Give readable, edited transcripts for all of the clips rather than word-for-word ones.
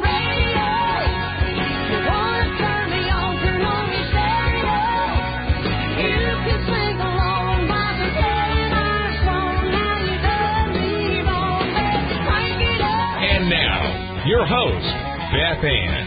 radio. You want to turn me on, turn on your stereo. You can sing along by the head our song. Now you don't leave on that. Crank it up. And now, your host, Beth Ann.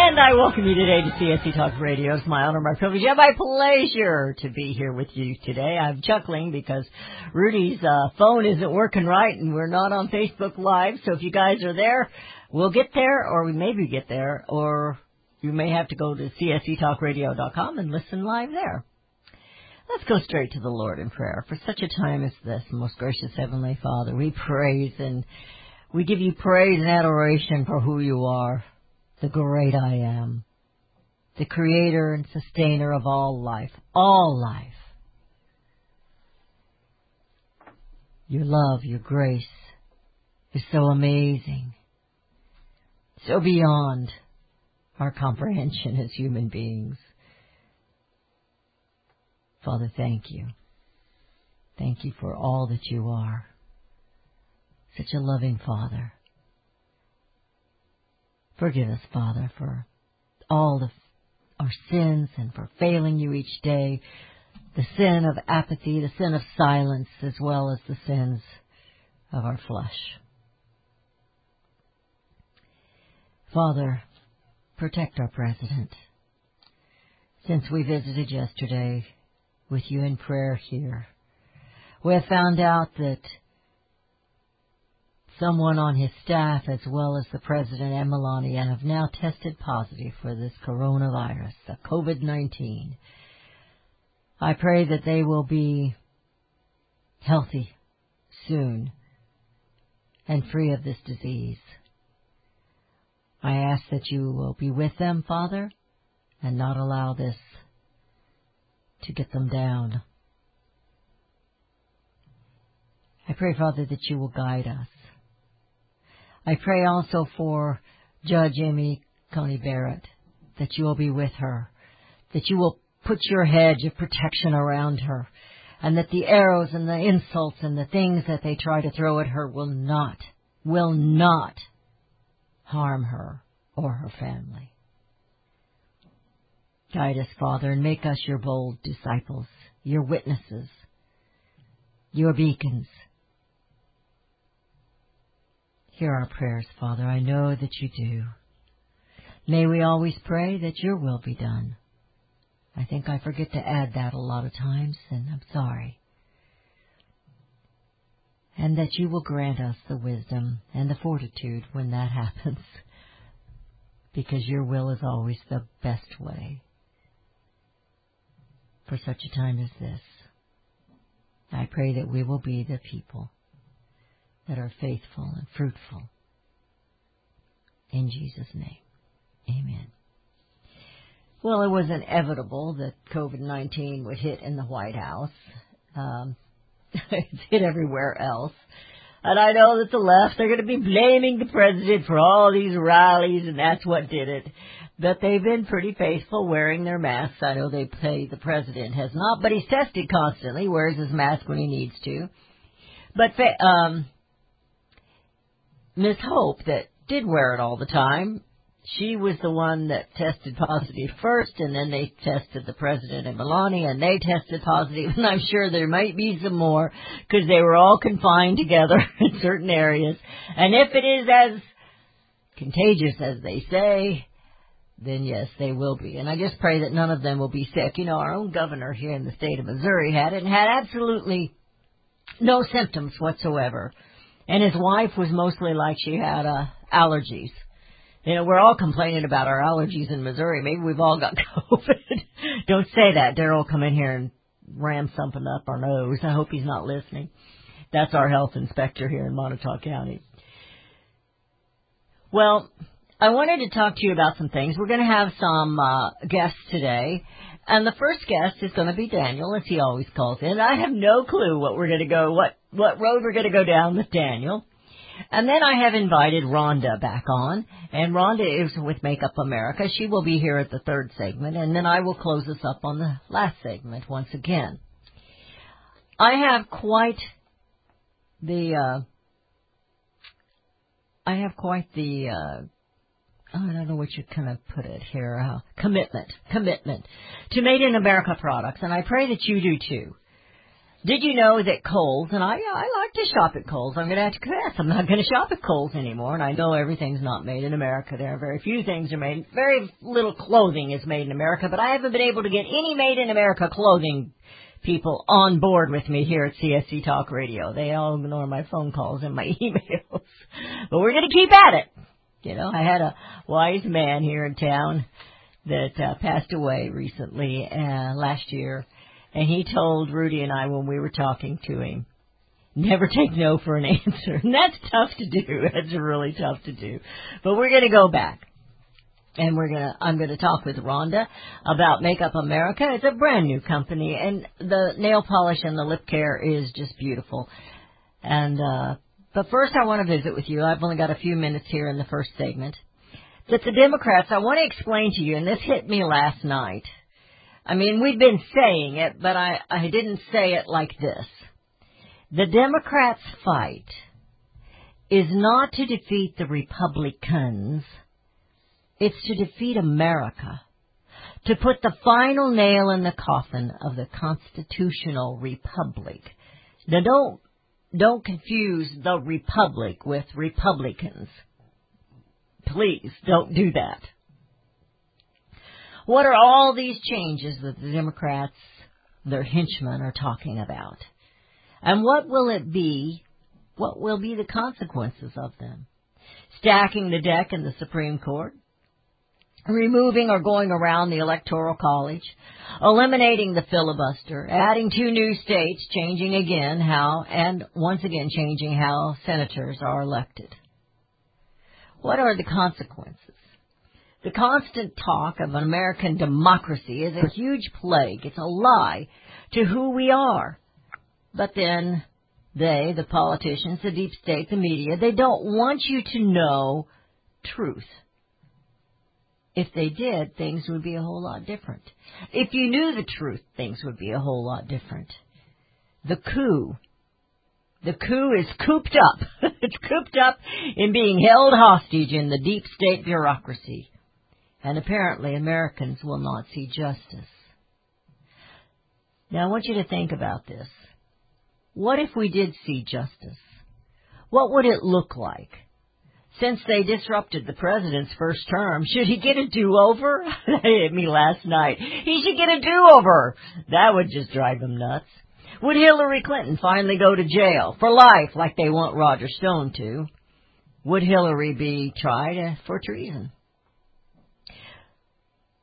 And I welcome you today to CSC Talk Radio. It's my honor, my privilege, and my pleasure to be here with you today. I'm chuckling because Rudy's phone isn't working right, and we're not on Facebook Live. So if you guys are there, we'll get there, or we maybe get there, or you may have to go to csetalkradio.com and listen live there. Let's go straight to the Lord in prayer. For such a time as this, most gracious Heavenly Father, we praise and we give you praise and adoration for who you are. The great I am, the creator and sustainer of all life, your love, your grace is so amazing, so beyond our comprehension as human beings. Father, thank you. Thank you for all that you are, such a loving Father. Forgive us, Father, for all of our sins and for failing you each day, the sin of apathy, the sin of silence, as well as the sins of our flesh. Father, protect our president. Since we visited yesterday with you in prayer here, we have found out that someone on his staff, as well as the president and Melania, have now tested positive for this coronavirus, the COVID-19. I pray that they will be healthy soon and free of this disease. I ask that you will be with them, Father, and not allow this to get them down. I pray, Father, that you will guide us. I pray also for Judge Amy Coney Barrett, that you will be with her, that you will put your hedge of protection around her, and that the arrows and the insults and the things that they try to throw at her will not harm her or her family. Guide us, Father, and make us your bold disciples, your witnesses, your beacons. Hear our prayers, Father. I know that you do. May we always pray that your will be done. I think I forget to add that a lot of times, and I'm sorry. And that you will grant us the wisdom and the fortitude when that happens, because your will is always the best way for such a time as this. I pray that we will be the people that are faithful and fruitful. In Jesus' name, amen. Well, it was inevitable that COVID-19 would hit in the White House. It's hit everywhere else. And I know that the left, they're going to be blaming the president for all these rallies, and that's what did it. But they've been pretty faithful wearing their masks. I know they say the president has not, but he's tested constantly, wears his mask when he needs to. But Miss Hope, that did wear it all the time, she was the one that tested positive first, and then they tested the president and Melania, and they tested positive, and I'm sure there might be some more, because they were all confined together in certain areas. And if it is as contagious as they say, then yes, they will be. And I just pray that none of them will be sick. You know, our own governor here in the state of Missouri had it and had absolutely no symptoms whatsoever. And his wife was mostly like she had allergies. You know, we're all complaining about our allergies in Missouri. Maybe we've all got COVID. Don't say that. Darrell will come in here and ram something up our nose. I hope he's not listening. That's our health inspector here in Montauk County. Well, I wanted to talk to you about some things. We're going to have some guests today. And the first guest is going to be Daniel, as he always calls in. I have no clue what we're going to go, what road we're going to go down with Daniel. And then I have invited Rhonda back on, and Rhonda is with Makeup America. She will be here at the third segment, and then I will close us up on the last segment once again. I have quite the I don't know what you kind of put it here, commitment to Made in America products, and I pray that you do too. Did you know that Kohl's, and I like to shop at Kohl's, I'm going to have to confess, I'm not going to shop at Kohl's anymore, and I know everything's not made in America. There are very few things are made, very little clothing is made in America, but I haven't been able to get any Made in America clothing people on board with me here at CSC Talk Radio. They all ignore my phone calls and my emails, but we're going to keep at it. You know, I had a wise man here in town that passed away recently, last year, and he told Rudy and I when we were talking to him, never take no for an answer. And that's tough to do. That's really tough to do. But we're going to go back, and I'm going to talk with Rhonda about Makeup America. It's a brand new company, and the nail polish and the lip care is just beautiful. And but first, I want to visit with you. I've only got a few minutes here in the first segment. That the Democrats, I want to explain to you, and this hit me last night. I mean, we've been saying it, but I didn't say it like this. The Democrats' fight is not to defeat the Republicans. It's to defeat America, to put the final nail in the coffin of the constitutional republic. Now, Don't confuse the republic with Republicans. Please don't do that. What are all these changes that the Democrats, their henchmen, are talking about? And what will it be? What will be the consequences of them? Stacking the deck in the Supreme Court? Removing or going around the Electoral College, eliminating the filibuster, adding 2 new states, changing again how, and once again changing how senators are elected. What are the consequences? The constant talk of an American democracy is a huge plague. It's a lie to who we are. But then they, the politicians, the deep state, the media, they don't want you to know truth. If they did, things would be a whole lot different. If you knew the truth, things would be a whole lot different. The coup is cooped up. It's cooped up in being held hostage in the deep state bureaucracy. And apparently Americans will not see justice. Now I want you to think about this. What if we did see justice? What would it look like? Since they disrupted the president's first term, should he get a do-over? That hit me last night. He should get a do-over. That would just drive him nuts. Would Hillary Clinton finally go to jail for life like they want Roger Stone to? Would Hillary be tried for treason?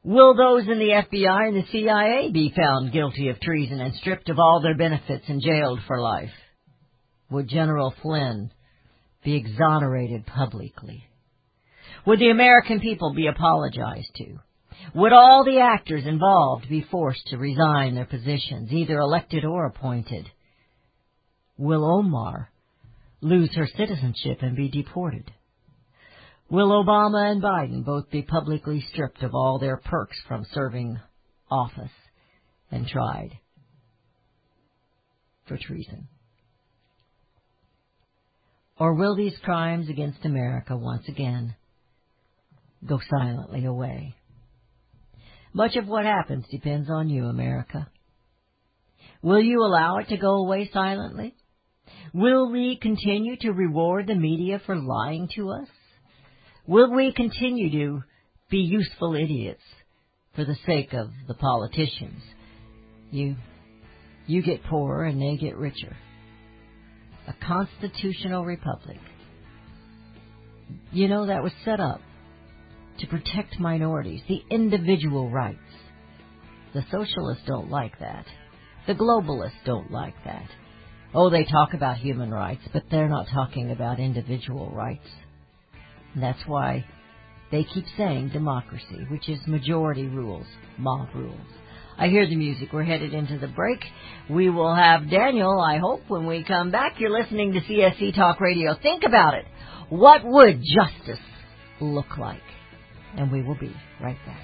Will those in the FBI and the CIA be found guilty of treason and stripped of all their benefits and jailed for life? Would General Flynn be exonerated publicly? Would the American people be apologized to? Would all the actors involved be forced to resign their positions, either elected or appointed? Will Omar lose her citizenship and be deported? Will Obama and Biden both be publicly stripped of all their perks from serving office and tried for treason? Or will these crimes against America once again go silently away? Much of what happens depends on you, America. Will you allow it to go away silently? Will we continue to reward the media for lying to us? Will we continue to be useful idiots for the sake of the politicians? You get poorer and they get richer. A constitutional republic. You know, that was set up to protect minorities, the individual rights. The socialists don't like that. The globalists don't like that. Oh, they talk about human rights, but they're not talking about individual rights. And that's why they keep saying democracy, which is majority rules, mob rules. I hear the music. We're headed into the break. We will have Daniel, I hope, when we come back. You're listening to CSC Talk Radio. Think about it. What would justice look like? And we will be right back.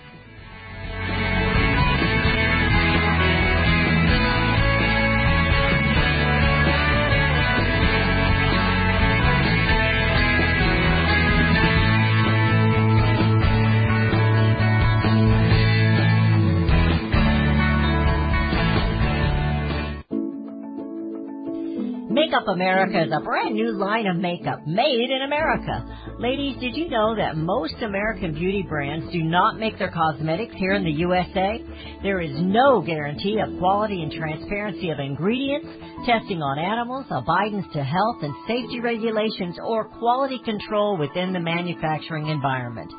Makeup America is a brand new line of makeup made in America. Ladies, did you know that most American beauty brands do not make their cosmetics here in the USA? There is no guarantee of quality and transparency of ingredients, testing on animals, abidance to health and safety regulations, or quality control within the manufacturing environment.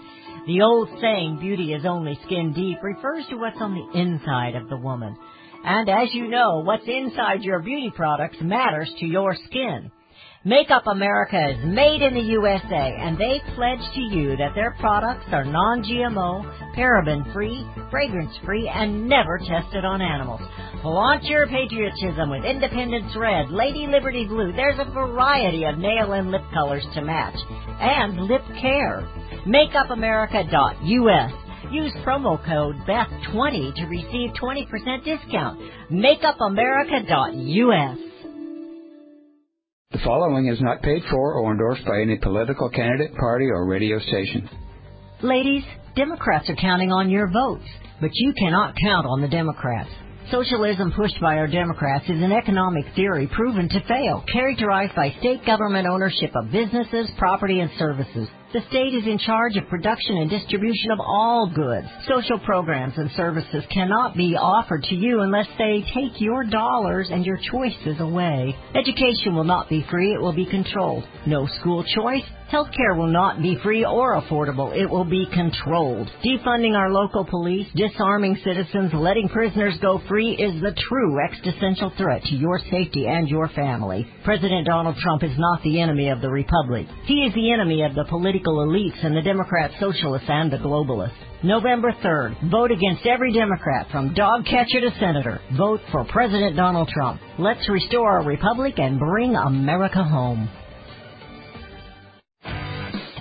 The old saying, beauty is only skin deep, refers to what's on the inside of the woman. And as you know, what's inside your beauty products matters to your skin. Makeup America is made in the USA, and they pledge to you that their products are non-GMO, paraben-free, fragrance-free, and never tested on animals. Flaunt your patriotism with Independence Red, Lady Liberty Blue. There's a variety of nail and lip colors to match, and lip care. MakeupAmerica.us. Use promo code BEST20 to receive 20% discount. MakeupAmerica.us. The following is not paid for or endorsed by any political candidate, party, or radio station. Ladies, Democrats are counting on your votes, but you cannot count on the Democrats. Socialism pushed by our Democrats is an economic theory proven to fail, characterized by state government ownership of businesses, property, and services. The state is in charge of production and distribution of all goods. Social programs and services cannot be offered to you unless they take your dollars and your choices away. Education will not be free. It will be controlled. No school choice. Healthcare will not be free or affordable. It will be controlled. Defunding our local police, disarming citizens, letting prisoners go free is the true existential threat to your safety and your family. President Donald Trump is not the enemy of the republic. He is the enemy of the political elites and the Democrat socialists and the globalists. November 3rd, vote against every Democrat from dog catcher to senator. Vote for President Donald Trump. Let's restore our republic and bring America home.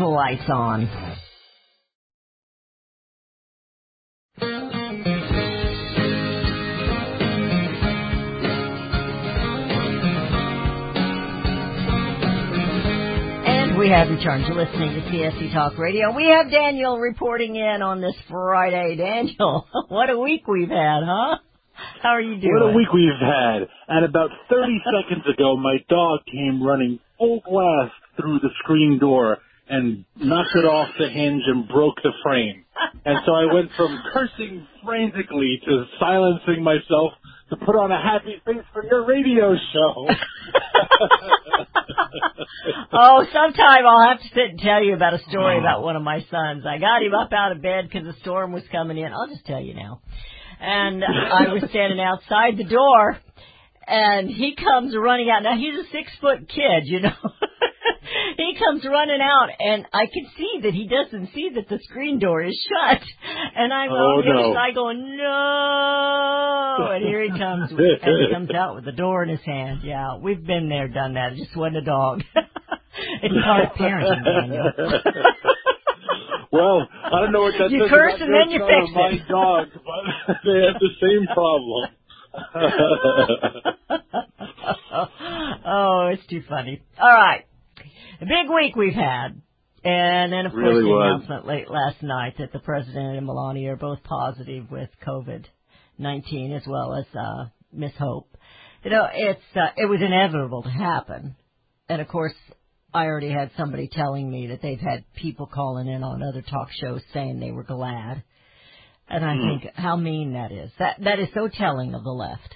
lights on. We have returned to listening to CSC Talk Radio. We have Daniel reporting in on this Friday. Daniel, what a week we've had, huh? How are you doing? What a week we've had. And about 30 seconds ago, my dog came running full blast through the screen door and knocked it off the hinge and broke the frame. And so I went from cursing frantically to silencing myself to put on a happy face for your radio show. Oh, sometime I'll have to sit and tell you about a story about one of my sons. I got him up out of bed because the storm was coming in. I'll just tell you now. And I was standing outside the door, and he comes running out. Now, he's a 6-foot kid, you know. He comes running out, and I can see that he doesn't see that the screen door is shut. And I'm going, no. And here he comes, and he comes out with the door in his hand. Yeah, we've been there, done that. It just wasn't a dog. It's hard parenting, Daniel. Well, I don't know what that says about your son or my dog, but They have the same problem. Oh, it's too funny. All right. A big week we've had. And then, of course, really the announcement late last night that the president and Melania are both positive with COVID-19 as well as Miss Hope. You know, it was inevitable to happen. And, of course, I already had somebody telling me that they've had people calling in on other talk shows saying they were glad. And I think how mean that is. That is so telling of the left.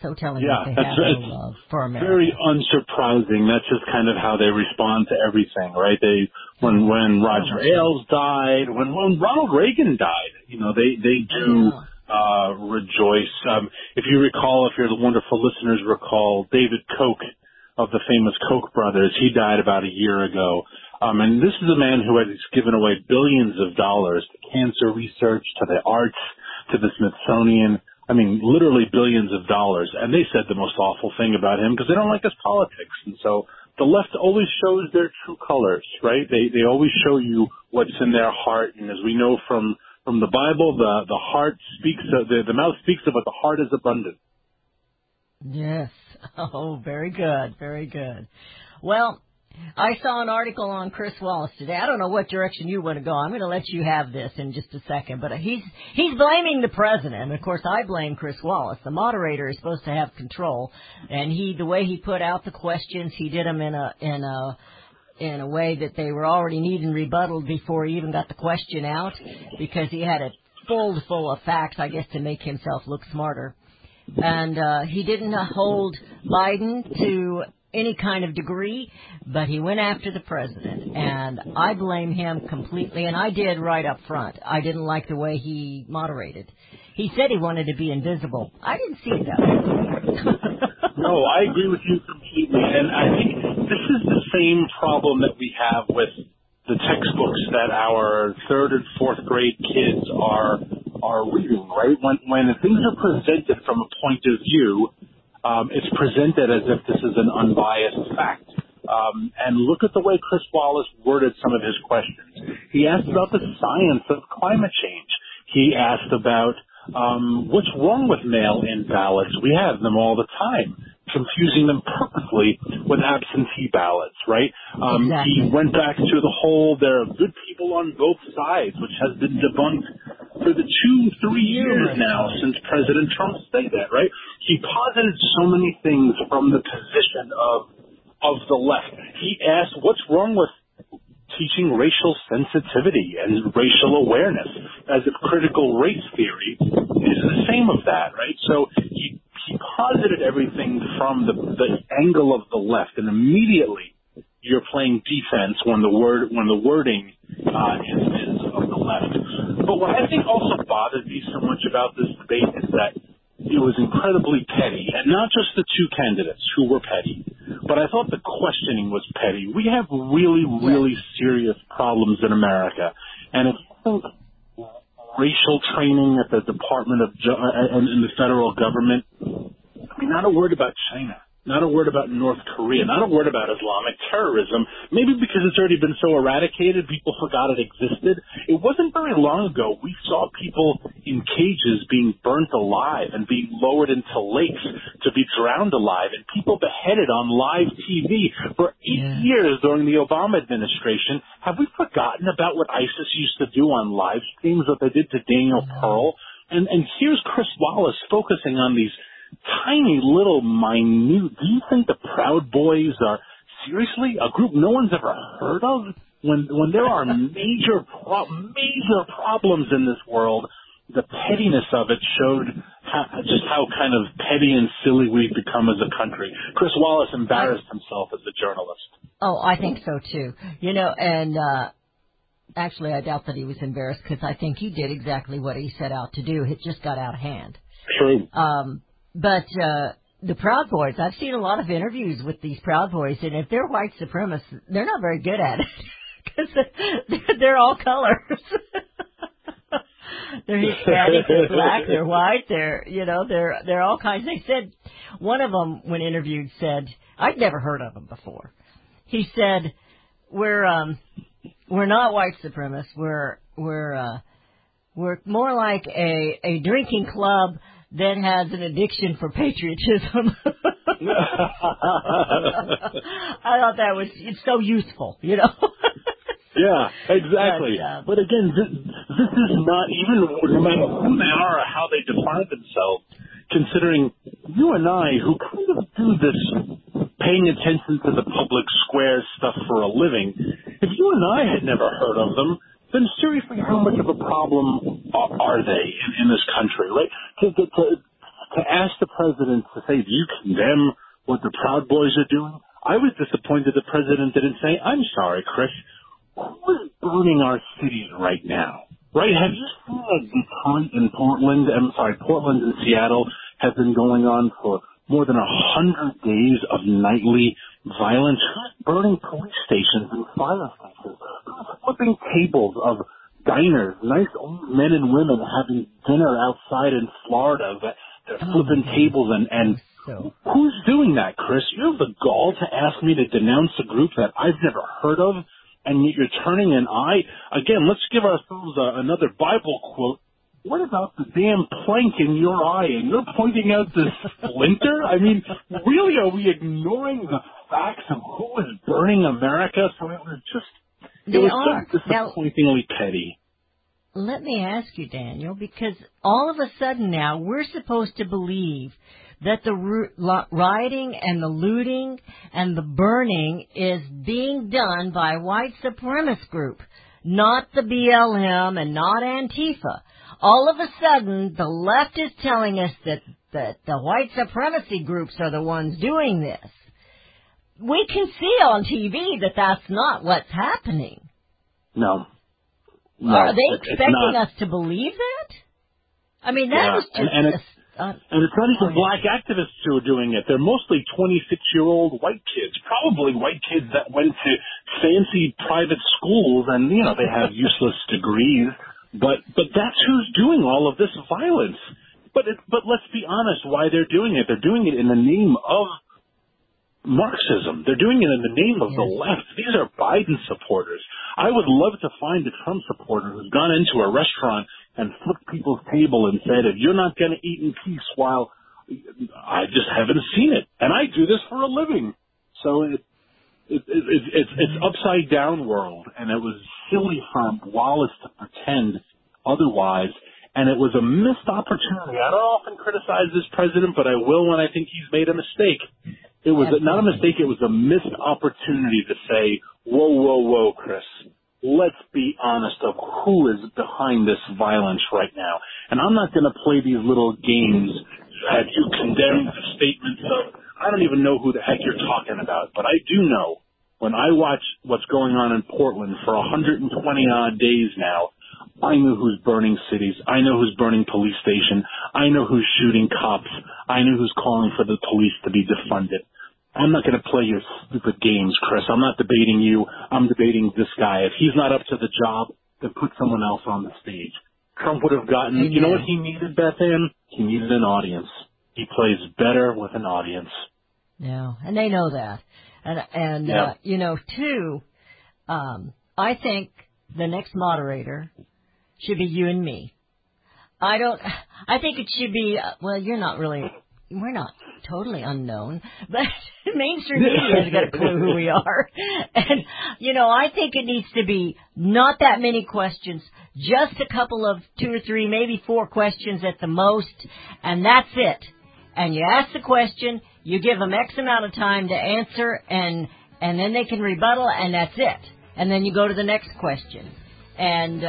So telling that they have no love for America. Very unsurprising. That's just kind of how they respond to everything, right? They when Roger Ailes died, when Ronald Reagan died, you know, they do rejoice. If you recall, if your wonderful listeners recall, David Koch of the famous Koch brothers, he died about a year ago. And this is a man who has given away billions of dollars to cancer research, to the arts, to the Smithsonian. I mean, literally billions of dollars. And they said the most awful thing about him because they don't like his politics. And so the left always shows their true colors, right? They always show you what's in their heart. And as we know from the Bible, the heart speaks, the mouth speaks of what the heart is abundant. Yes. Oh, very good. Very good. Well, I saw an article on Chris Wallace today. I don't know what direction you want to go. I'm going to let you have this in just a second. But he's blaming the president. And, of course, I blame Chris Wallace. The moderator is supposed to have control. And the way he put out the questions, he did them in a way that they were already needing rebuttal before he even got the question out because he had a fold full of facts, I guess, to make himself look smarter. And he didn't hold Biden to any kind of degree, but he went after the president, and I blame him completely, and I did right up front. I didn't like the way he moderated. He said he wanted to be invisible. I didn't see that. No, I agree with you completely, and I think this is the same problem that we have with the textbooks that our third and fourth grade kids are reading, right? When things are presented from a point of view, it's presented as if this is an unbiased fact. And look at the way Chris Wallace worded some of his questions. He asked about the science of climate change. He asked about what's wrong with mail-in ballots. We have them all the time, confusing them purposely with absentee ballots, right? Exactly. He went back to the whole, there are good people on both sides, which has been debunked for the 2-3 years now since President Trump said that, right? He posited so many things from the position of the left. He asked, what's wrong with teaching racial sensitivity and racial awareness, as if critical race theory is the same of that, right? So he posited everything from the angle of the left, and immediately you're playing defense when the wording is of the left. But what I think also bothered me so much about this debate is that it was incredibly petty, and not just the two candidates who were petty, but I thought the questioning was petty. We have really, really serious problems in America, and if you think racial training at the Department of and in the federal government, I mean, not a word about China, not a word about North Korea, not a word about Islamic terrorism, maybe because it's already been so eradicated, people forgot it existed. It wasn't very long ago we saw people in cages being burnt alive and being lowered into lakes to be drowned alive and people beheaded on live TV for 8 years during the Obama administration. Have we forgotten about what ISIS used to do on live streams, what they did to Daniel Pearl? And here's Chris Wallace focusing on these tiny little minute. Do you think the Proud Boys are seriously a group no one's ever heard of? When there are major problems in this world, the pettiness of it showed just how kind of petty and silly we've become as a country. Chris Wallace embarrassed himself as a journalist. Oh, I think so too. You know, and actually, I doubt that he was embarrassed because I think he did exactly what he set out to do. It just got out of hand. True. But the Proud Boys, I've seen a lot of interviews with these Proud Boys, and if they're white supremacists, they're not very good at it because they're all colors. They're Hispanic, they're black, they're white, they're all kinds. They said one of them, when interviewed, said, "I'd never heard of them before." He said, "We're not white supremacists. We're were more like a drinking club that has an addiction for patriotism. I thought that was, it's so useful, you know. Yeah, exactly. But again, this is not even, no matter who they are or how they define themselves, considering you and I, who kind of do this paying attention to the public square stuff for a living, if you and I had never heard of them, then seriously, how much of a problem are they in this country, right? To ask the president to say, do you condemn what the Proud Boys are doing? I was disappointed the president didn't say, I'm sorry, Chris, who is burning our cities right now, right? Have you seen that Detroit and Portland, I'm sorry, Portland and Seattle have been going on for more than 100 days of nightly violence? Who's burning police stations and fire stations? Who's flipping tables of diners, nice old men and women having dinner outside in Florida? They're flipping tables and who's doing that, Chris? You have the gall to ask me to denounce a group that I've never heard of, and you're turning an eye. Again, let's give ourselves another Bible quote. What about the damn plank in your eye, and you're pointing out the splinter? I mean, really, are we ignoring the facts of who is burning America? So it was just, so disappointingly petty. Let me ask you, Daniel, because all of a sudden now we're supposed to believe that the rioting and the looting and the burning is being done by a white supremacist group, not the BLM and not Antifa. All of a sudden, the left is telling us that the white supremacy groups are the ones doing this. We can see on TV that that's not what's happening. No. No, are they expecting us to believe that? I mean, that is just... And it's not even black activists who are doing it. They're mostly 26-year-old white kids, probably white kids that went to fancy private schools, and, you know, they have useless degrees. But that's who's doing all of this violence. But let's be honest why they're doing it. They're doing it in the name of Marxism. They're doing it in the name of the left. These are Biden supporters. I would love to find a Trump supporter who's gone into a restaurant and flipped people's table and said, if you're not going to eat in peace, while I just haven't seen it. And I do this for a living. So it's upside down world. And it was silly for Wallace to pretend otherwise. And it was a missed opportunity. I don't often criticize this president, but I will when I think he's made a mistake. It was not a mistake. It was a missed opportunity to say, whoa, whoa, whoa, Chris, let's be honest of who is behind this violence right now. And I'm not going to play these little games. Have you condemned the statements of, I don't even know who the heck you're talking about, but I do know when I watch what's going on in Portland for 120-odd days now, I know who's burning cities. I know who's burning police station. I know who's shooting cops. I know who's calling for the police to be defunded. I'm not going to play your stupid games, Chris. I'm not debating you. I'm debating this guy. If he's not up to the job, then put someone else on the stage. Trump would have gotten, you know what he needed, Beth Ann? He needed an audience. He plays better with an audience. Yeah, and they know that. And you know, too, I think the next moderator should be you and me. I think it should be, well, you're not really, we're not totally unknown, but mainstream media has got a clue who we are. And, you know, I think it needs to be not that many questions, just a couple of 2 or 3, maybe 4 questions at the most, and that's it. And you ask the question, you give them X amount of time to answer, and then they can rebuttal, and that's it. And then you go to the next question. And,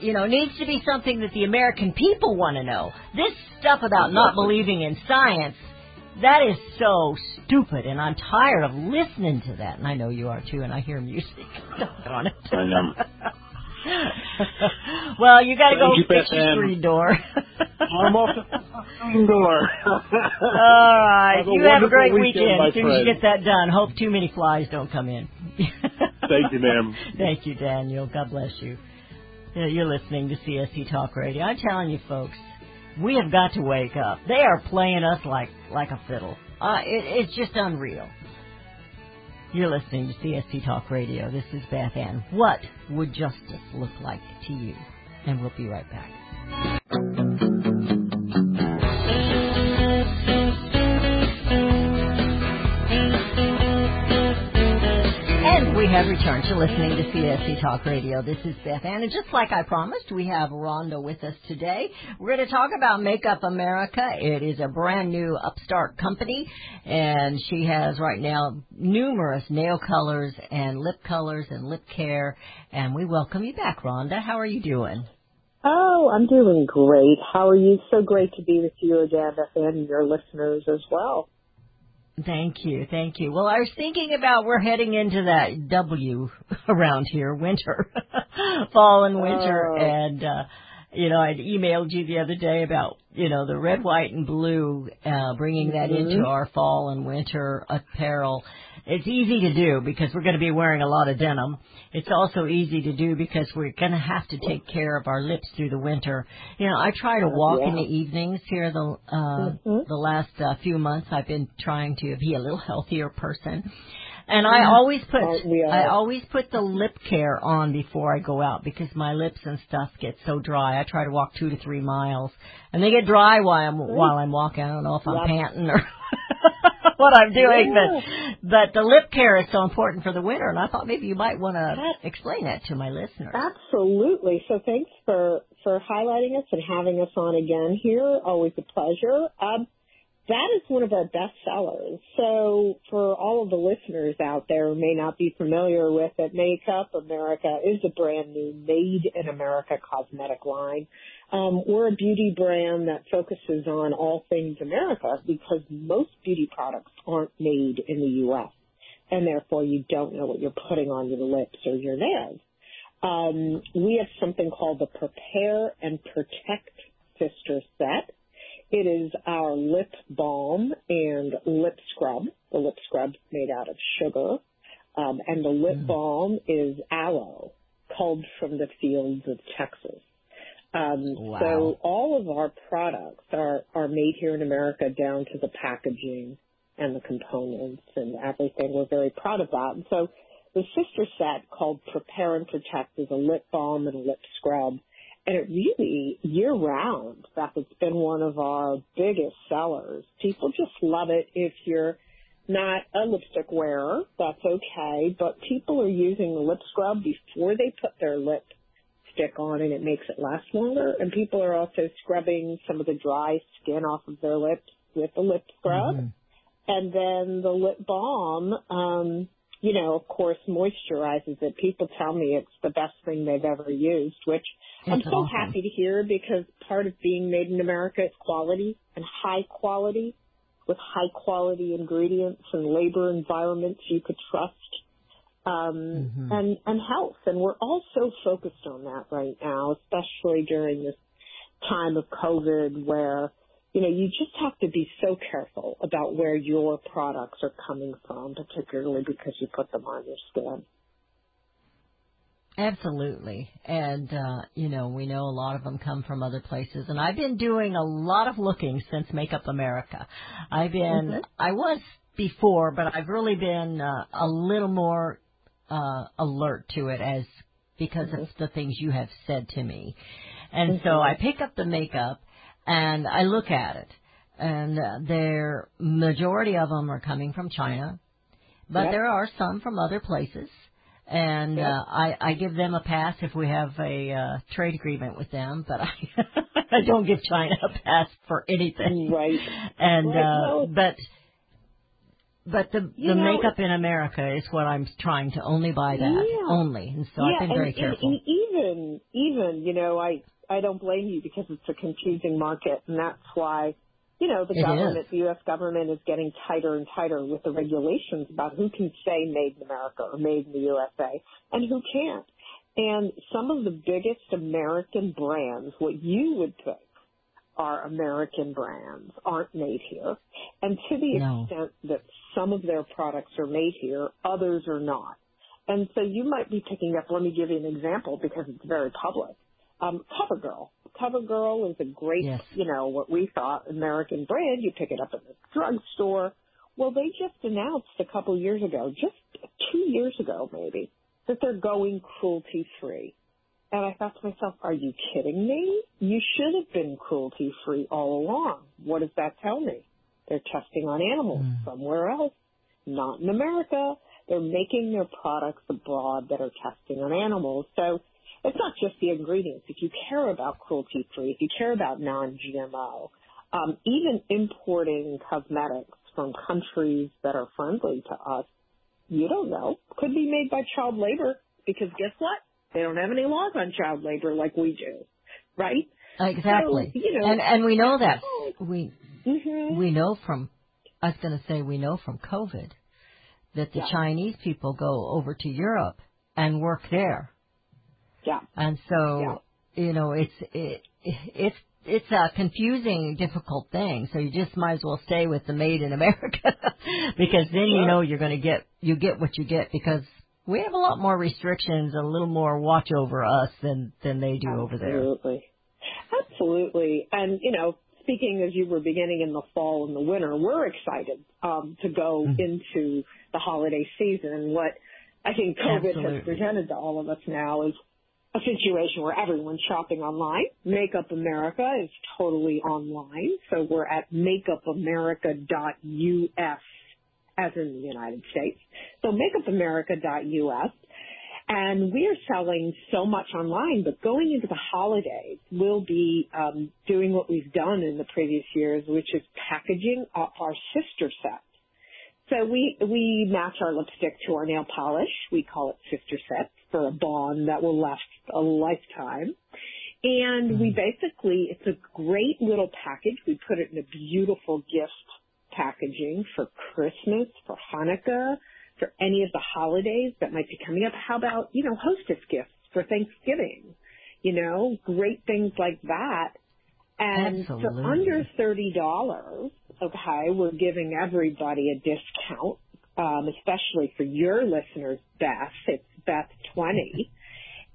you know, it needs to be something that the American people want to know. This stuff about not believing in science, that is so stupid, and I'm tired of listening to that. And I know you are, too, and I hear music on it. I know. Well, you got to go fix your screen door. I'm off the screen door. All right. You have a great weekend. As soon as you get that done, hope too many flies don't come in. Thank you, ma'am. Thank you, Daniel. God bless you. You're listening to CSC Talk Radio. I'm telling you, folks, we have got to wake up. They are playing us like a fiddle. It's just unreal. You're listening to CSC Talk Radio. This is Beth Ann. What would justice look like to you? and we'll be right back. We have returned to listening to CSC Talk Radio. This is Beth Ann, and just like I promised, we have Rhonda with us today. We're going to talk about Makeup America. It is a brand new upstart company, and she has right now numerous nail colors and lip care, and we welcome you back, Rhonda. How are you doing? Oh, I'm doing great. How are you? So great to be with you again, Beth Ann, and your listeners as well. Thank you, thank you. Well, I was thinking about we're heading into that W around here, winter, fall and winter. Oh. And, you know, I emailed you the other day about, you know, the red, white, and blue, bringing that into our fall and winter apparel. It's easy to do because we're going to be wearing a lot of denim. It's also easy to do because we're going to have to take care of our lips through the winter. You know, I try to walk in the evenings here the last few months. I've been trying to be a little healthier person. And I always put the lip care on before I go out because my lips and stuff get so dry. I try to walk 2 to 3 miles, and they get dry while I'm walking. I don't know if I'm panting or what I'm doing, but the lip care is so important for the winter, and I thought maybe you might want to explain that to my listeners. Absolutely. So thanks for highlighting us and having us on again here. Always a pleasure. That is one of our best sellers. So for all of the listeners out there who may not be familiar with it, Makeup America is a brand new Made in America cosmetic line. We're a beauty brand that focuses on all things America because most beauty products aren't made in the U.S. and therefore you don't know what you're putting on your lips or your nails. We have something called the Prepare and Protect Sister Set. It is our lip balm and lip scrub. The lip scrub's made out of sugar, and the lip balm is aloe, culled from the fields of Texas. So all of our products are made here in America down to the packaging and the components and everything. We're very proud of that. And so the sister set called Prepare and Protect is a lip balm and a lip scrub. And it really, year-round, it's been one of our biggest sellers. People just love it. If you're not a lipstick wearer, that's okay. But people are using the lip scrub before they put their lipstick on, and it makes it last longer. And people are also scrubbing some of the dry skin off of their lips with the lip scrub. Mm-hmm. And then the lip balm, you know, of course, moisturizes it. People tell me it's the best thing they've ever used, which I'm so happy to hear because part of being made in America is quality and high quality with high quality ingredients and labor environments you could trust and health. And we're all so focused on that right now, especially during this time of COVID where, you know, you just have to be so careful about where your products are coming from, particularly because you put them on your skin. Absolutely. And, you know, we know a lot of them come from other places. And I've been doing a lot of looking since Makeup America. I was before, but I've really been a little more alert to it because of the things you have said to me. And so I pick up the makeup and I look at it. And their majority of them are coming from China, but there are some from other places. And I give them a pass if we have a trade agreement with them, but I don't give China a pass for anything. Right. And but the makeup in America is what I'm trying to only buy only. And so I've been very careful. And even you know, I don't blame you because it's a confusing market, and that's why, you know, the U.S. government is getting tighter and tighter with the regulations about who can say made in America or made in the USA and who can't. And some of the biggest American brands, what you would think are American brands, aren't made here. And to the extent that some of their products are made here, others are not. And so you might be picking up, let me give you an example because it's very public. CoverGirl. CoverGirl is a great, you know, what we thought American brand. You pick it up at the drugstore. Well, they just announced a couple years ago, just 2 years ago maybe, that they're going cruelty free. And I thought to myself, are you kidding me? You should have been cruelty-free all along. What does that tell me? They're testing on animals somewhere else, not in America. They're making their products abroad that are testing on animals. So it's not just the ingredients. If you care about cruelty-free, if you care about non-GMO, even importing cosmetics from countries that are friendly to us, you don't know. Could be made by child labor because guess what? They don't have any laws on child labor like we do, right? Exactly. So, you know, and we know that. We know from, I was going to say we know from COVID that the Chinese people go over to Europe and work there. Yeah. And so, you know, it's a confusing, difficult thing. So you just might as well stay with the made in America because then you know you're going to get, you get what you get because we have a lot more restrictions, a little more watch over us than they do over there. Absolutely. Absolutely. And, you know, speaking as you were beginning in the fall and the winter, we're excited to go into the holiday season. What I think COVID has presented to all of us now is a situation where everyone's shopping online. Makeup America is totally online. So we're at MakeupAmerica.us, as in the United States. So MakeupAmerica.us. And we are selling so much online, but going into the holidays, we'll be doing what we've done in the previous years, which is packaging up our sister sets. So we match our lipstick to our nail polish. We call it sister sets for a bond that will last a lifetime. And we basically, it's a great little package. We put it in a beautiful gift packaging for Christmas, for Hanukkah, for any of the holidays that might be coming up. How about, you know, hostess gifts for Thanksgiving, you know, great things like that. And for under $30, okay, we're giving everybody a discount, especially for your listeners, Beth. It's Beth20.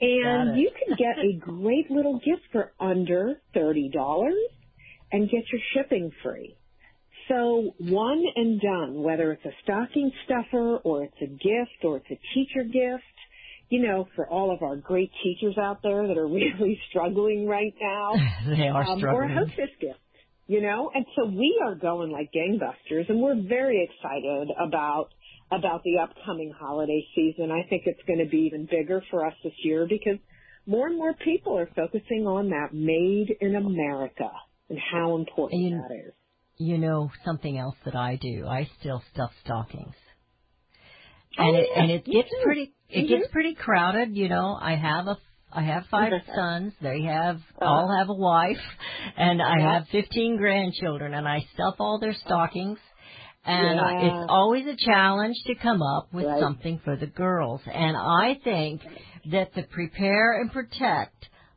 And you can get a great little gift for under $30 and get your shipping free. So one and done, whether it's a stocking stuffer or it's a gift or it's a teacher gift, you know, for all of our great teachers out there that are really struggling right now. They are struggling. Or a hostess gift, you know. And so we are going like gangbusters, and we're very excited about the upcoming holiday season. I think it's going to be even bigger for us this year because more and more people are focusing on that made in America and how important that is. You know, something else that I do, I still stuff stockings. And it gets pretty gets pretty crowded, you know. I have five sons, they have all have a wife, and I have 15 grandchildren, and I stuff all their stockings. And it's always a challenge to come up with something for the girls. And I think that the Prepare and Protect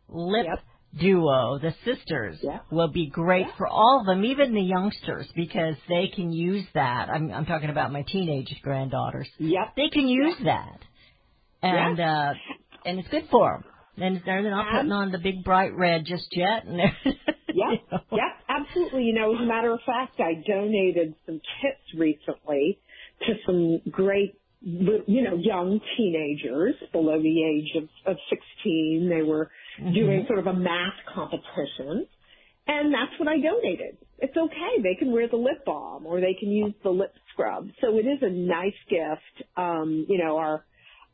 lip duo, the sisters, will be great for all of them, even the youngsters, because they can use that. I'm talking about my teenage granddaughters. They can use that, and it's good for them. And they're not putting on the big bright red just yet. And absolutely. You know, as a matter of fact, I donated some kits recently to some great, you know, young teenagers below the age of 16. They were doing sort of a math competition, and that's what I donated. It's okay. They can wear the lip balm or they can use the lip scrub. So it is a nice gift. You know,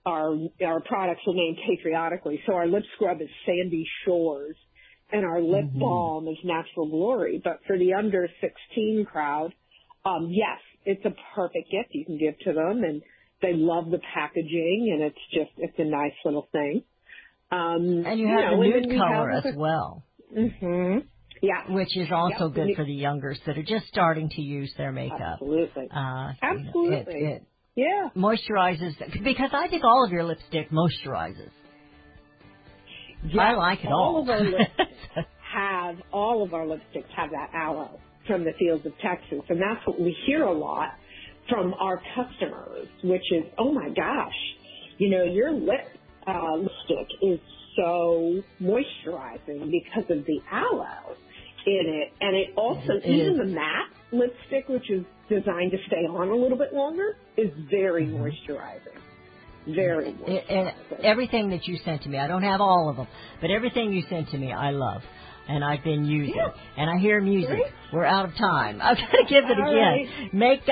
our products are named patriotically. So our lip scrub is Sandy Shores, and our lip balm is Natural Glory. But for the under 16 crowd, yes, it's a perfect gift you can give to them, and they love the packaging, and it's just, it's a nice little thing. And you have the nude color as well. Which is also good for the youngers that are just starting to use their makeup. Absolutely. Absolutely. You know, it moisturizes, because I think all of your lipstick moisturizes. I like it all. All of our lipsticks have, all of our lipsticks have that aloe from the fields of Texas, and that's what we hear a lot from our customers, which is, oh my gosh, you know, your lipstick is so moisturizing because of the aloe in it. And it also, even the matte lipstick, which is designed to stay on a little bit longer, is very moisturizing. Very good. And everything that you sent to me, I don't have all of them, but everything you sent to me, I love. And I've been using. Yeah. And I hear music. Right. We're out of time. I've got to give it again. Right.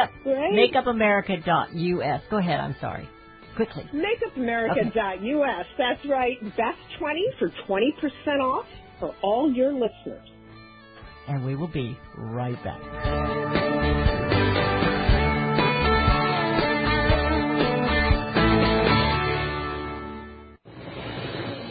MakeupAmerica.us. Go ahead. I'm sorry. Quickly. MakeupAmerica.us. Okay. That's right. Best 20 for 20% off for all your listeners. And we will be right back.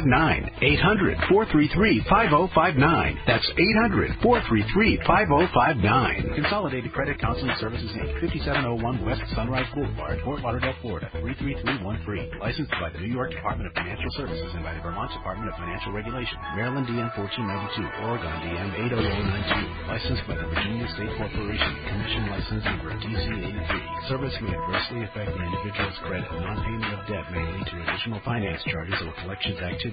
800-433-5059. That's 800-433-5059. Consolidated Credit Counseling Services, Inc., 5701 West Sunrise Boulevard, Fort Lauderdale, Florida, 33313. Licensed by the New York Department of Financial Services and by the Vermont Department of Financial Regulation. Maryland DM 1492, Oregon DM 80092. Licensed by the Virginia State Corporation. Commission license number DC-83. Service may adversely affect an individual's credit. Non-payment of debt may lead to additional finance charges or collections activity,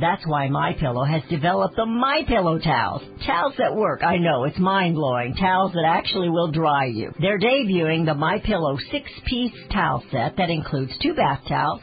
That's why MyPillow has developed the MyPillow towels. Towels that work. I know, it's mind-blowing. Towels that actually will dry you. They're debuting the MyPillow 6-piece towel set that includes 2 bath towels,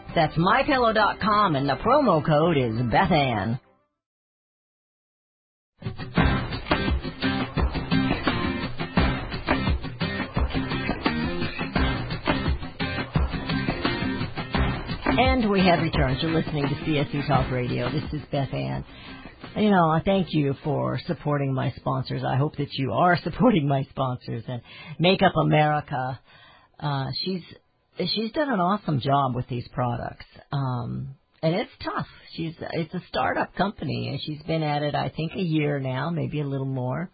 That's MyPillow.com, and the promo code is BethAnn. And we have returned. You're listening to CSC Talk Radio. This is Beth Ann. You know, I thank you for supporting my sponsors. I hope that you are supporting my sponsors. And Makeup America, she's done an awesome job with these products. And it's tough. It's a startup company, and she's been at it, I think, a year now, maybe a little more.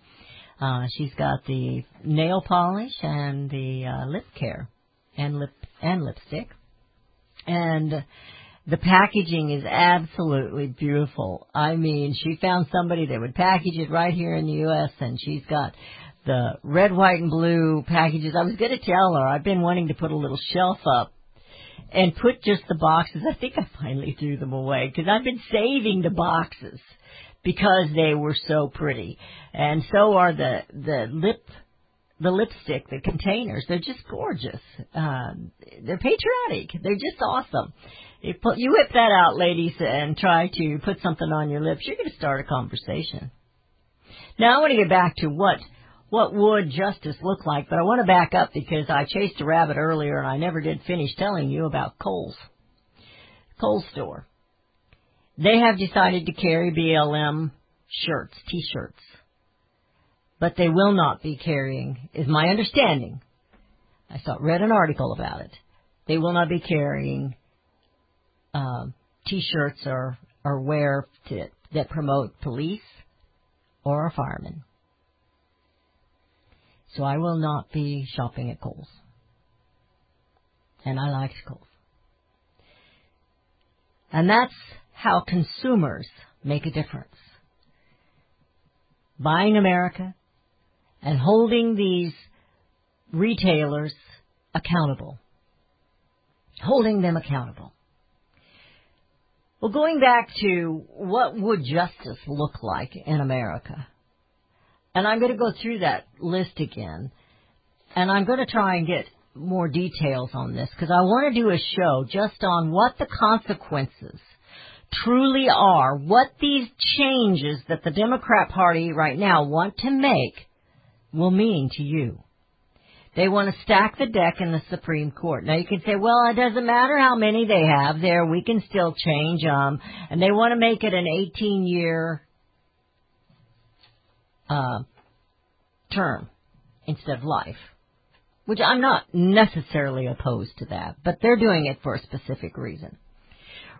She's got the nail polish and the lip care and lipstick. And the packaging is absolutely beautiful. I mean, she found somebody that would package it right here in the U.S., and she's got the red, white, and blue packages. I was going to tell her, I've been wanting to put a little shelf up and put just the boxes. I think I finally threw them away because I've been saving the boxes because they were so pretty. And so are the lipstick, the containers. They're just gorgeous. They're patriotic. They're just awesome. You whip that out, ladies, and try to put something on your lips. You're going to start a conversation. Now I want to get back to what would justice look like, but I want to back up because I chased a rabbit earlier, and I never did finish telling you about Kohl's. Kohl's store. They have decided to carry BLM shirts, T-shirts, but they will not be carrying, is my understanding. I read an article about it. They will not be carrying T-shirts or wear that promote police or firemen. So I will not be shopping at Kohl's. And I liked Kohl's. And that's how consumers make a difference. Buying America and holding these retailers accountable. Holding them accountable. Well, going back to what would justice look like in America. And I'm going to go through that list again. And I'm going to try and get more details on this because I want to do a show just on what the consequences truly are, what these changes that the Democrat Party right now want to make will mean to you. They want to stack the deck in the Supreme Court. Now, you can say, well, it doesn't matter how many they have there. We can still change them. And they want to make it an 18-year term instead of life, which I'm not necessarily opposed to that. But they're doing it for a specific reason.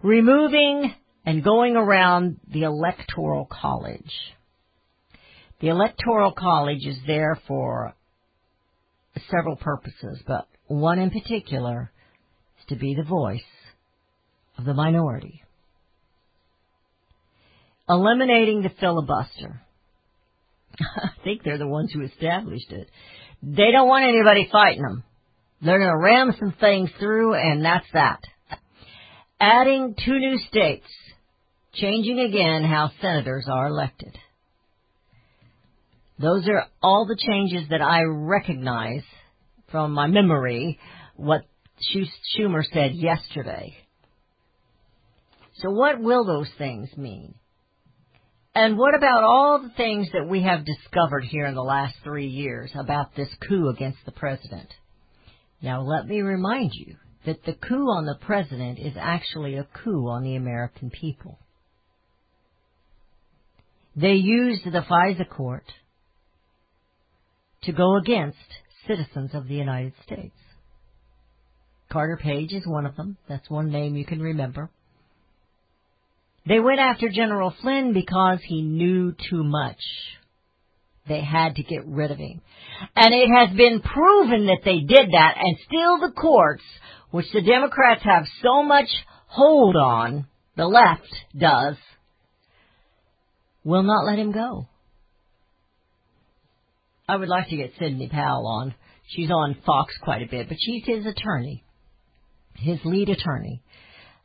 Removing and going around the Electoral College. The Electoral College is there for several purposes, but one in particular is to be the voice of the minority. Eliminating the filibuster. I think they're the ones who established it. They don't want anybody fighting them. They're going to ram some things through, and that's that. Adding 2 new states, changing again how senators are elected. Those are all the changes that I recognize from my memory, what Schumer said yesterday. So what will those things mean? And what about all the things that we have discovered here in the last 3 years about this coup against the president? Now, let me remind you that the coup on the president is actually a coup on the American people. They used the FISA court to go against citizens of the United States. Carter Page is one of them. That's one name you can remember. They went after General Flynn because he knew too much. They had to get rid of him. And it has been proven that they did that, and still the courts, which the Democrats have so much hold on, the left does, will not let him go. I would like to get Sydney Powell on. She's on Fox quite a bit, but she's his attorney, his lead attorney.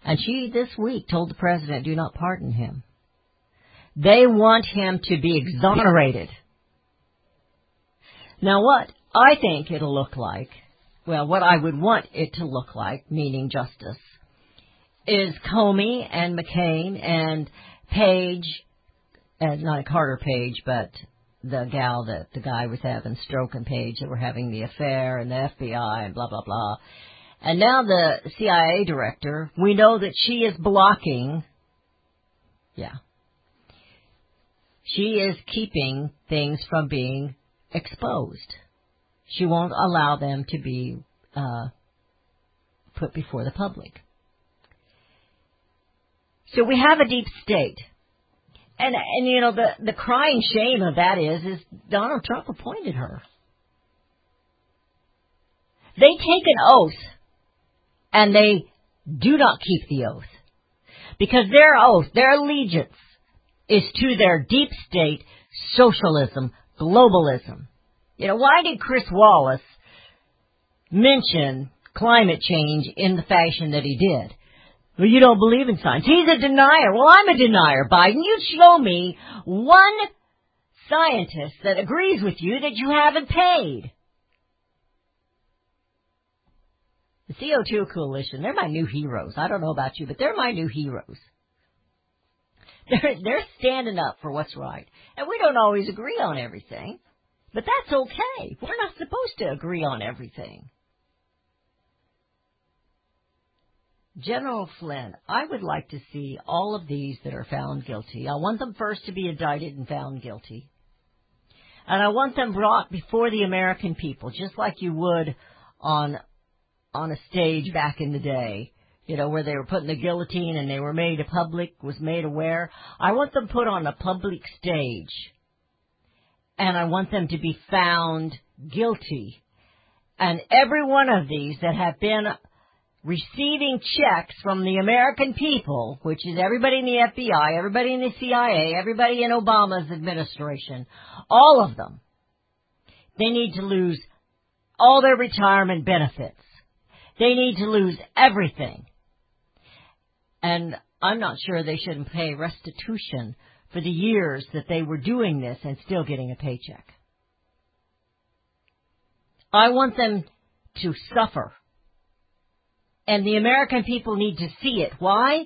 And she, this week, told the president, do not pardon him. They want him to be exonerated. Now, what I think it'll look like, well, what I would want it to look like, meaning justice, is Comey and McCain and Page, and not Carter Page, but the gal that the guy was having, Strzok and Page, that were having the affair, and the FBI, and blah, blah, blah. And now the CIA director, we know that she is blocking. Yeah. She is keeping things from being exposed. She won't allow them to be put before the public. So we have a deep state. And you know, the crying shame of that is Donald Trump appointed her. They take an oath, and they do not keep the oath. Because their oath, their allegiance, is to their deep state socialism, globalism. You know, why did Chris Wallace mention climate change in the fashion that he did? Well, you don't believe in science. He's a denier. Well, I'm a denier, Biden. You show me one scientist that agrees with you that you haven't paid. The CO2 Coalition, they're my new heroes. I don't know about you, but they're my new heroes. They're standing up for what's right. And we don't always agree on everything, but that's okay. We're not supposed to agree on everything. General Flynn, I would like to see all of these that are found guilty. I want them first to be indicted and found guilty. And I want them brought before the American people, just like you would on a stage back in the day, you know, where they were put in the guillotine and they were made a public, was made aware. I want them put on a public stage. And I want them to be found guilty. And every one of these that have been receiving checks from the American people, which is everybody in the FBI, everybody in the CIA, everybody in Obama's administration, all of them, they need to lose all their retirement benefits. They need to lose everything. And I'm not sure they shouldn't pay restitution for the years that they were doing this and still getting a paycheck. I want them to suffer. And the American people need to see it. Why?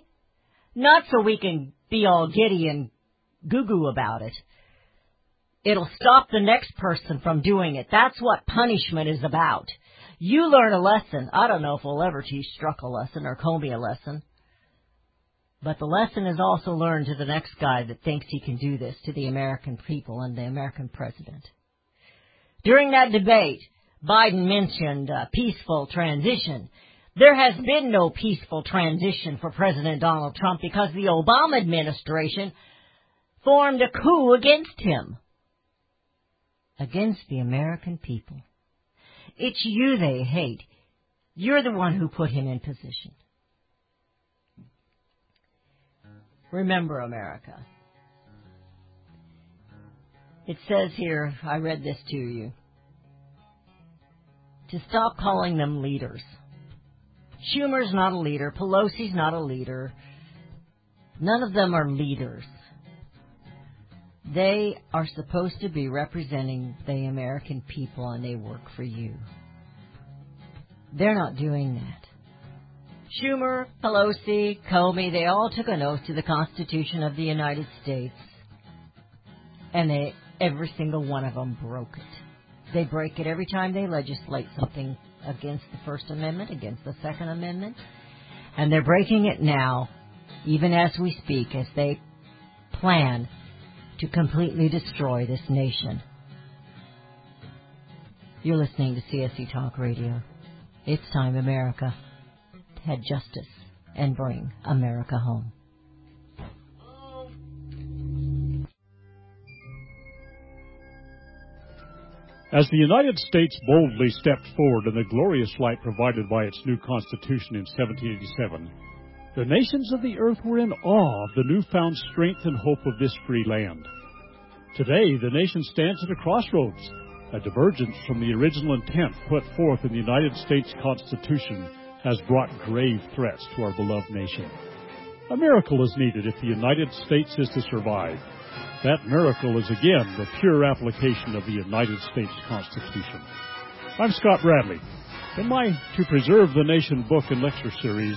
Not so we can be all giddy and goo-goo about it. It'll stop the next person from doing it. That's what punishment is about. You learn a lesson. I don't know if we'll ever teach Strzok a lesson or Comey a lesson. But the lesson is also learned to the next guy that thinks he can do this to the American people and the American president. During that debate, Biden mentioned peaceful transition. There has been no peaceful transition for President Donald Trump because the Obama administration formed a coup against him. Against the American people. It's you they hate. You're the one who put him in position. Remember America. It says here, I read this to you, to stop calling them leaders. Schumer's not a leader. Pelosi's not a leader. None of them are leaders. They are supposed to be representing the American people, and they work for you. They're not doing that. Schumer, Pelosi, Comey, they all took an oath to the Constitution of the United States, and every single one of them broke it. They break it every time they legislate something against the First Amendment, against the Second Amendment, and they're breaking it now, even as we speak, as they plan to completely destroy this nation. You're listening to CSC Talk Radio. It's time America had justice and bring America home. As the United States boldly stepped forward in the glorious light provided by its new Constitution in 1787, the nations of the earth were in awe of the newfound strength and hope of this free land. Today, the nation stands at a crossroads, a divergence from the original intent put forth in the United States Constitution has brought grave threats to our beloved nation. A miracle is needed if the United States is to survive. That miracle is, again, the pure application of the United States Constitution. I'm Scott Bradley. In my To Preserve the Nation book and lecture series,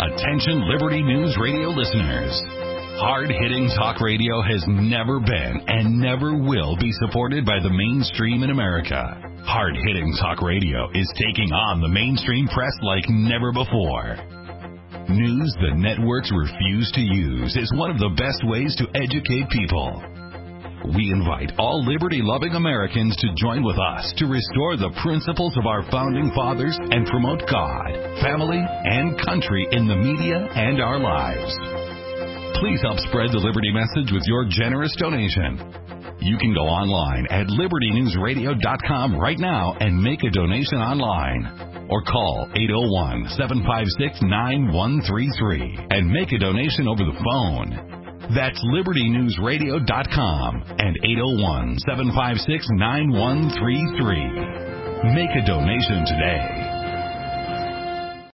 Attention Liberty News Radio listeners. Hard-hitting talk radio has never been and never will be supported by the mainstream in America. Hard-hitting talk radio is taking on the mainstream press like never before. News the networks refuse to use is one of the best ways to educate people. We invite all liberty-loving Americans to join with us to restore the principles of our founding fathers and promote God, family, and country in the media and our lives. Please help spread the Liberty message with your generous donation. You can go online at libertynewsradio.com right now and make a donation online. Or call 801-756-9133 and make a donation over the phone. That's libertynewsradio.com and 801-756-9133. Make a donation today.